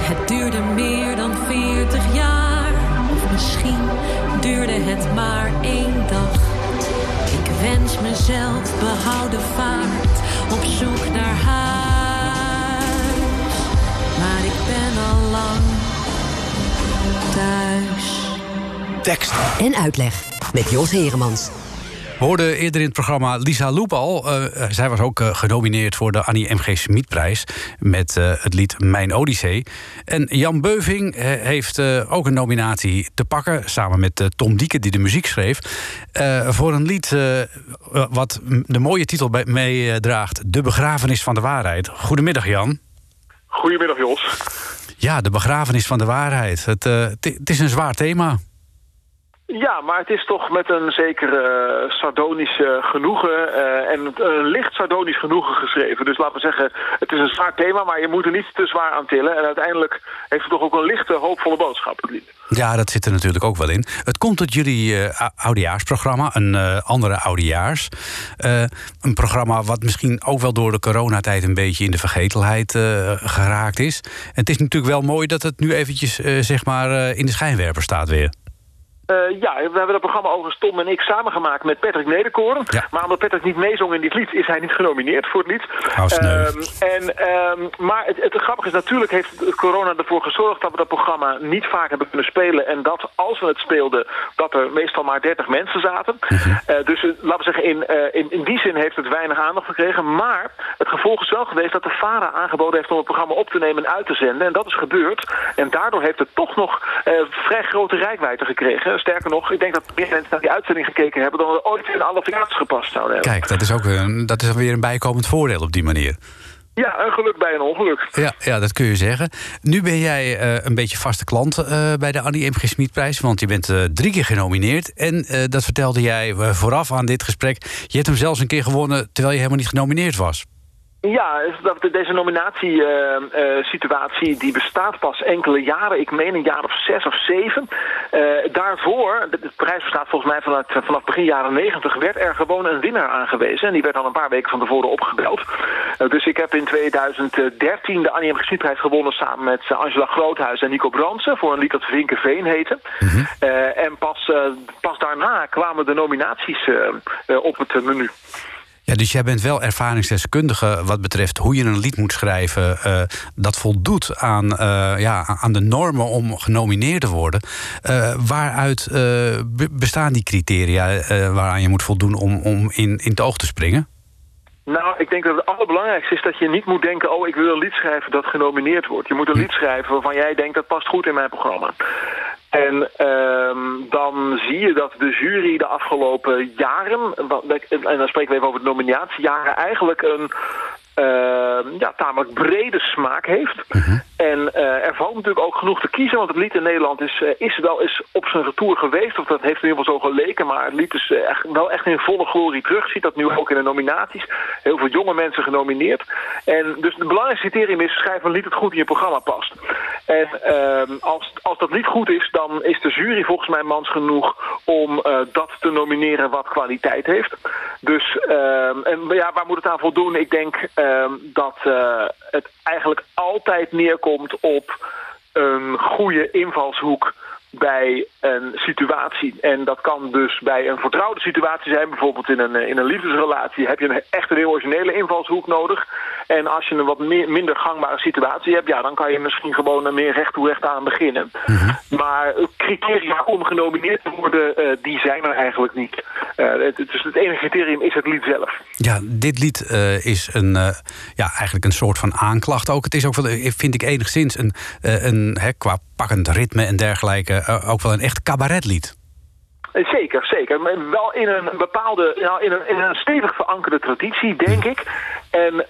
Het duurde meer dan 40 jaar. Of misschien duurde het maar 1 dag. Ik wens mezelf behouden vaart, op zoek naar huis. Maar ik ben al lang thuis. Tekst en uitleg met Jos Heremans. We hoorden eerder in het programma Lisa Loeb al. Zij was ook genomineerd voor de Annie M.G. Schmidtprijs met het lied Mijn Odyssee. En Jan Beuving heeft ook een nominatie te pakken, samen met Tom Dieken, die de muziek schreef, voor een lied wat de mooie titel meedraagt, De begrafenis van de waarheid. Goedemiddag, Jan. Goedemiddag, Jos. Ja, de begrafenis van de waarheid. Het is een zwaar thema. Ja, maar het is toch met een zekere sardonisch genoegen en een licht sardonisch genoegen geschreven. Dus laten we zeggen, het is een zwaar thema, maar je moet er niet te zwaar aan tillen. En uiteindelijk heeft het toch ook een lichte, hoopvolle boodschap, het lied. Ja, dat zit er natuurlijk ook wel in. Het komt uit jullie oudejaarsprogramma, een andere oudejaars. Een programma wat misschien ook wel door de coronatijd een beetje in de vergetelheid geraakt is. En het is natuurlijk wel mooi dat het nu eventjes in de schijnwerper staat weer. Ja, we hebben dat programma overigens Tom en ik samengemaakt met Patrick Nederkoorn. Ja. Maar omdat Patrick niet meezong in dit lied, is hij niet genomineerd voor het lied. Maar het grappige is, natuurlijk heeft corona ervoor gezorgd dat we dat programma niet vaak hebben kunnen spelen. En dat als we het speelden, dat er meestal maar 30 mensen zaten. Dus laten we zeggen, in die zin heeft het weinig aandacht gekregen. Maar het gevolg is wel geweest dat de Vara aangeboden heeft om het programma op te nemen en uit te zenden. En dat is gebeurd. En daardoor heeft het toch nog vrij grote reikwijdte gekregen. Sterker nog, ik denk dat meer mensen naar die uitzending gekeken hebben dan we ooit in alle theaters gepast zouden hebben. Kijk, dat is weer een bijkomend voordeel op die manier. Ja, een geluk bij een ongeluk. Ja, dat kun je zeggen. Nu ben jij een beetje vaste klant bij de Annie M.G. Schmidtprijs, want je bent 3 keer genomineerd. En dat vertelde jij vooraf aan dit gesprek. Je hebt hem zelfs een keer gewonnen terwijl je helemaal niet genomineerd was. Ja, deze nominatiesituatie die bestaat pas enkele jaren. Ik meen een jaar of 6 of 7. Daarvoor, de prijs bestaat volgens mij vanaf begin jaren 90... werd er gewoon een winnaar aangewezen. En die werd al een paar weken van tevoren opgebeld. Dus ik heb in 2013 de Annie M.G. Schmidtprijs gewonnen, samen met Angela Groothuis en Nico Bransen, voor een lied dat Vinkenveen heette. Mm-hmm. En pas daarna kwamen de nominaties op het menu. Ja, dus jij bent wel ervaringsdeskundige wat betreft hoe je een lied moet schrijven dat voldoet aan de normen om genomineerd te worden. Waaruit bestaan die criteria waaraan je moet voldoen om in het oog te springen? Nou, ik denk dat het allerbelangrijkste is dat je niet moet denken, ik wil een lied schrijven dat genomineerd wordt. Je moet een lied schrijven waarvan jij denkt, dat past goed in mijn programma. En dan zie je dat de jury de afgelopen jaren, en dan spreken we even over de nominatiejaren, eigenlijk een tamelijk brede smaak heeft. Uh-huh. En er valt natuurlijk ook genoeg te kiezen, want het lied in Nederland is wel eens op zijn retour geweest, of dat heeft in ieder geval zo geleken, maar het lied is wel echt in volle glorie terug. Je ziet dat nu ook in de nominaties. Heel veel jonge mensen genomineerd. En dus het belangrijkste criterium is, schrijf een lied dat goed in je programma past. En als dat lied goed is, dan is de jury volgens mij mans genoeg om dat te nomineren wat kwaliteit heeft. Dus waar moet het aan voldoen? Ik denk dat het eigenlijk altijd neerkomt op een goede invalshoek bij een situatie. En dat kan dus bij een vertrouwde situatie zijn. Bijvoorbeeld in een liefdesrelatie heb je echt een heel originele invalshoek nodig. En als je een wat minder gangbare situatie hebt, ja, dan kan je misschien gewoon meer recht toe recht aan beginnen. Mm-hmm. Maar criteria om genomineerd te worden, die zijn er eigenlijk niet. Dus het enige criterium is het lied zelf. Ja, dit lied is eigenlijk een soort van aanklacht ook. Het is ook, vind ik, enigszins qua pakkend ritme en dergelijke ook wel een echt cabaretlied. Zeker, zeker. Maar wel in een bepaalde, in een stevig verankerde traditie, denk ik. En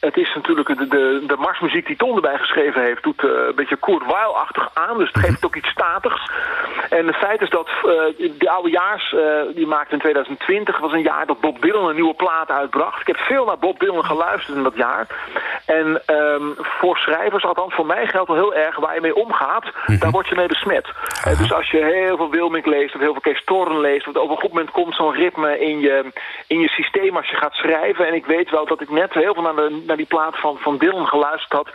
het is natuurlijk de marsmuziek die Ton erbij geschreven heeft, doet een beetje Kurt Weill-achtig aan. Dus het geeft ook iets statigs. En het feit is dat de oudejaars, die maakte in 2020, was een jaar dat Bob Dylan een nieuwe plaat uitbracht. Ik heb veel naar Bob Dylan geluisterd in dat jaar. En voor schrijvers, althans voor mij geldt wel heel erg, waar je mee omgaat, daar word je mee besmet. Dus als je heel veel Wilmink leest, of heel veel Kees Toorn leest, want op een goed moment komt zo'n ritme in je systeem als je gaat schrijven. En ik weet wel dat ik net heel veel naar die plaat van Dylan geluisterd had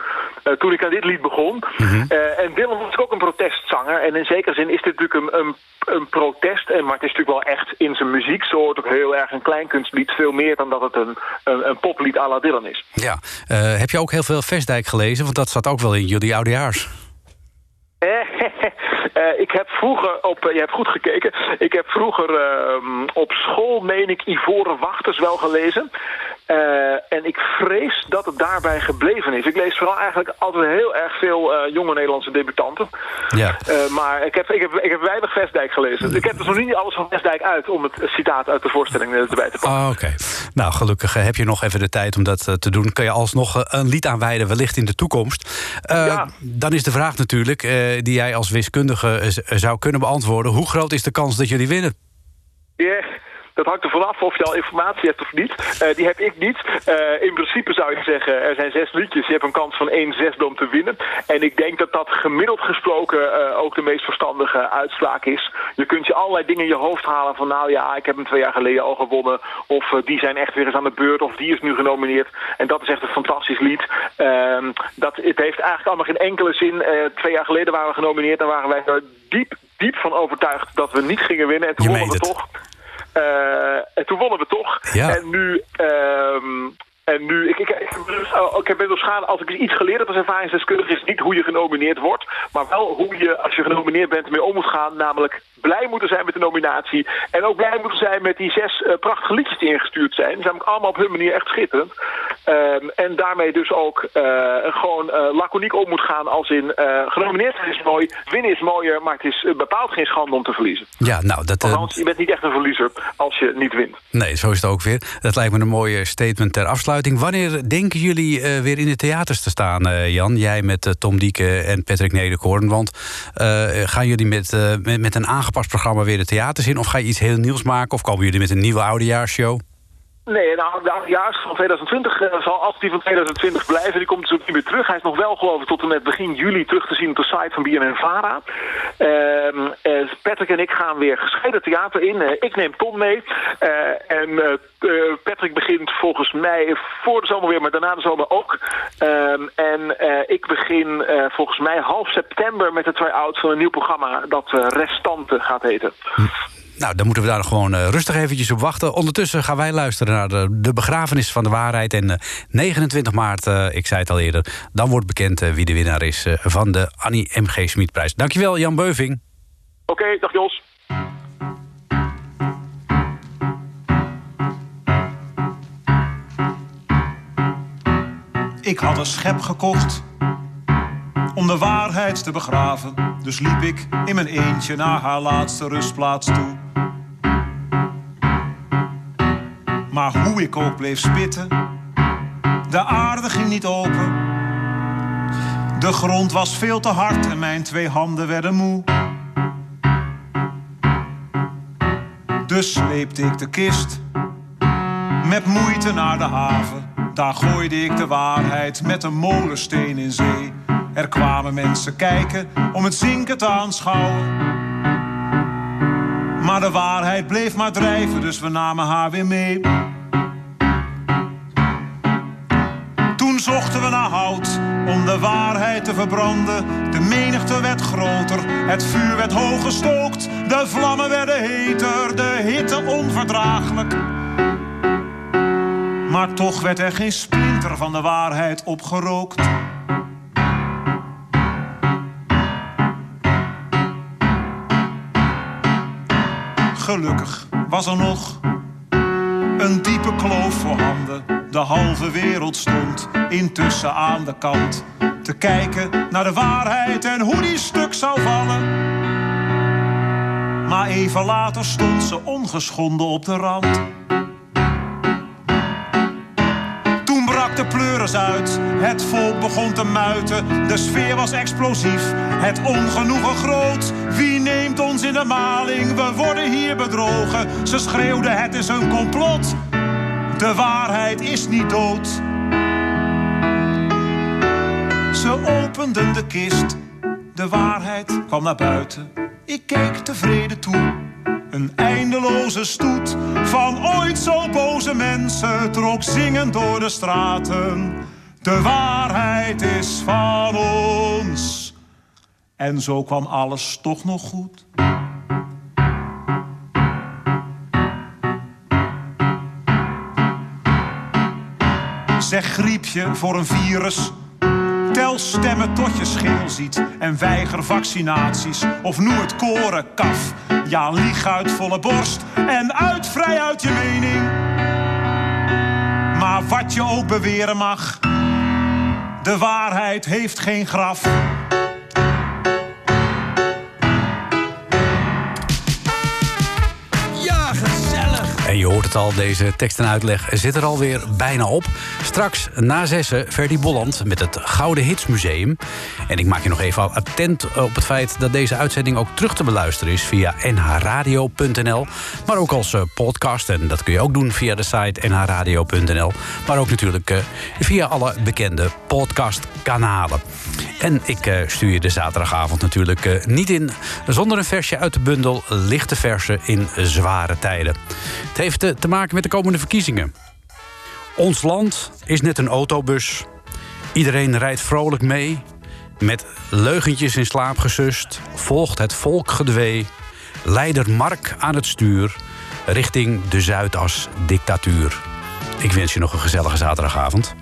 toen ik aan dit lied begon. Mm-hmm. En Dylan was ook een protestzanger. En in zekere zin is dit natuurlijk een protest. Maar het is natuurlijk wel echt in zijn muzieksoort ook heel erg een kleinkunstlied. Veel meer dan dat het een poplied à la Dylan is. Ja, heb je ook heel veel Vestdijk gelezen? Want dat staat ook wel in jullie oudejaars. Ik heb vroeger je hebt goed gekeken. Ik heb vroeger op school, meen ik, Ivoren Wachters wel gelezen. En ik vrees dat het daarbij gebleven is. Ik lees vooral eigenlijk altijd heel erg veel jonge Nederlandse debutanten. Ja. Maar ik heb weinig Vestdijk gelezen. Dus ik heb dus nog niet alles van Vestdijk uit om het citaat uit de voorstelling erbij te pakken. Oké. Nou, gelukkig heb je nog even de tijd om dat te doen. Kun je alsnog een lied aanwijden, wellicht in de toekomst. Ja. Dan is de vraag natuurlijk, die jij als wiskundige zou kunnen beantwoorden: hoe groot is de kans dat jullie winnen? Ja. Yeah. Dat hangt er vanaf of je al informatie hebt of niet. Die heb ik niet. In principe zou ik zeggen, er zijn 6 liedjes. Je hebt een kans van 1/6 om te winnen. En ik denk dat dat gemiddeld gesproken ook de meest verstandige uitspraak is. Je kunt je allerlei dingen in je hoofd halen van, nou ja, ik heb hem 2 jaar geleden al gewonnen. Of die zijn echt weer eens aan de beurt. Of die is nu genomineerd. En dat is echt een fantastisch lied. Het heeft eigenlijk allemaal geen enkele zin. 2 jaar geleden waren we genomineerd en waren wij er diep, diep van overtuigd dat we niet gingen winnen. En toen wonnen we toch. En toen wonnen we toch. Ja. En nu ik heb inmiddels schade, als ik iets geleerd heb als ervaringsdeskundige, is niet hoe je genomineerd wordt, maar wel hoe je, als je genomineerd bent, ermee om moet gaan. Namelijk blij moeten zijn met de nominatie. En ook blij moeten zijn met die 6 prachtige liedjes die ingestuurd zijn. Die zijn allemaal op hun manier echt schitterend. En daarmee dus ook gewoon laconiek om moet gaan, als in genomineerd zijn is mooi, winnen is mooier, maar het is bepaald geen schande om te verliezen. Ja, nou, want je bent niet echt een verliezer als je niet wint. Nee, zo is het ook weer. Dat lijkt me een mooie statement ter afsluiting. Wanneer denken jullie weer in de theaters te staan, Jan? Jij met Tom Dieken en Patrick Nederkoorn. Want gaan jullie met een aangepast programma weer de theaters in? Of ga je iets heel nieuws maken? Of komen jullie met een nieuwe oudejaarsshow? Nee, nou, de oudejaars van 2020 zal als die van 2020 blijven. Die komt dus ook niet meer terug. Hij is nog wel, geloof ik, tot en met begin juli terug te zien op de site van BNN Vara. Patrick en ik gaan weer gescheiden theater in. Ik neem Tom mee. Patrick begint volgens mij voor de zomer weer, maar daarna de zomer ook. Ik begin volgens mij half september met de try-out van een nieuw programma dat Restanten gaat heten. Nou, dan moeten we daar gewoon rustig eventjes op wachten. Ondertussen gaan wij luisteren naar de begrafenis van de waarheid. En 29 maart, ik zei het al eerder, dan wordt bekend wie de winnaar is van de Annie M.G. Schmidtprijs. Dankjewel, Jan Beuving. Oké, dag Jos. Ik had een schep gekocht om de waarheid te begraven. Dus liep ik in mijn eentje naar haar laatste rustplaats toe. Maar hoe ik ook bleef spitten, de aarde ging niet open. De grond was veel te hard en mijn 2 handen werden moe. Dus sleepte ik de kist met moeite naar de haven. Daar gooide ik de waarheid met een molensteen in zee. Er kwamen mensen kijken om het zinken te aanschouwen. Maar de waarheid bleef maar drijven, dus we namen haar weer mee. Toen Toen zochten we naar hout om de waarheid te verbranden. De menigte werd groter, het vuur werd hoog gestookt. De vlammen werden heter, de hitte onverdraaglijk. Maar toch werd er geen splinter van de waarheid opgerookt. Gelukkig was er nog een diepe kloof voorhanden. De halve wereld stond intussen aan de kant te kijken naar de waarheid en hoe die stuk zou vallen. Maar even later stond ze ongeschonden op de rand. Toen brak de pleuris uit, het volk begon te muiten. De sfeer was explosief, het ongenoegen groot. Wie neemt ons in de maling, we worden hier bedrogen. Ze schreeuwden, het is een complot. De waarheid is niet dood. Ze openden de kist. De waarheid kwam naar buiten. Ik keek tevreden toe. Een eindeloze stoet van ooit zo boze mensen trok zingend door de straten. De waarheid is van ons. En zo kwam alles toch nog goed. Zeg griepje voor een virus. Tel stemmen tot je scheel ziet. En weiger vaccinaties. Of noem het koren kaf. Ja, lieg uit volle borst. En uit vrij uit je mening. Maar wat je ook beweren mag. De waarheid heeft geen graf. En je hoort het al, deze tekst en uitleg zit er alweer bijna op. Straks na zessen Ferdy Bolland met het Gouden Hitsmuseum. En ik maak je nog even attent op het feit dat deze uitzending ook terug te beluisteren is via nhradio.nl. Maar ook als podcast, en dat kun je ook doen via de site nhradio.nl. Maar ook natuurlijk via alle bekende podcastkanalen. En ik stuur je de zaterdagavond natuurlijk niet in zonder een versje uit de bundel Lichte Versen in Zware Tijden. Het heeft te maken met de komende verkiezingen. Ons land is net een autobus. Iedereen rijdt vrolijk mee. Met leugentjes in slaap gesust. Volgt het volk gedwee. Leider Mark aan het stuur. Richting de Zuidas dictatuur. Ik wens je nog een gezellige zaterdagavond.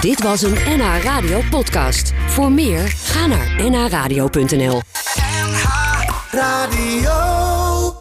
Dit was een NH Radio podcast. Voor meer, ga naar nhradio.nl. NH Radio.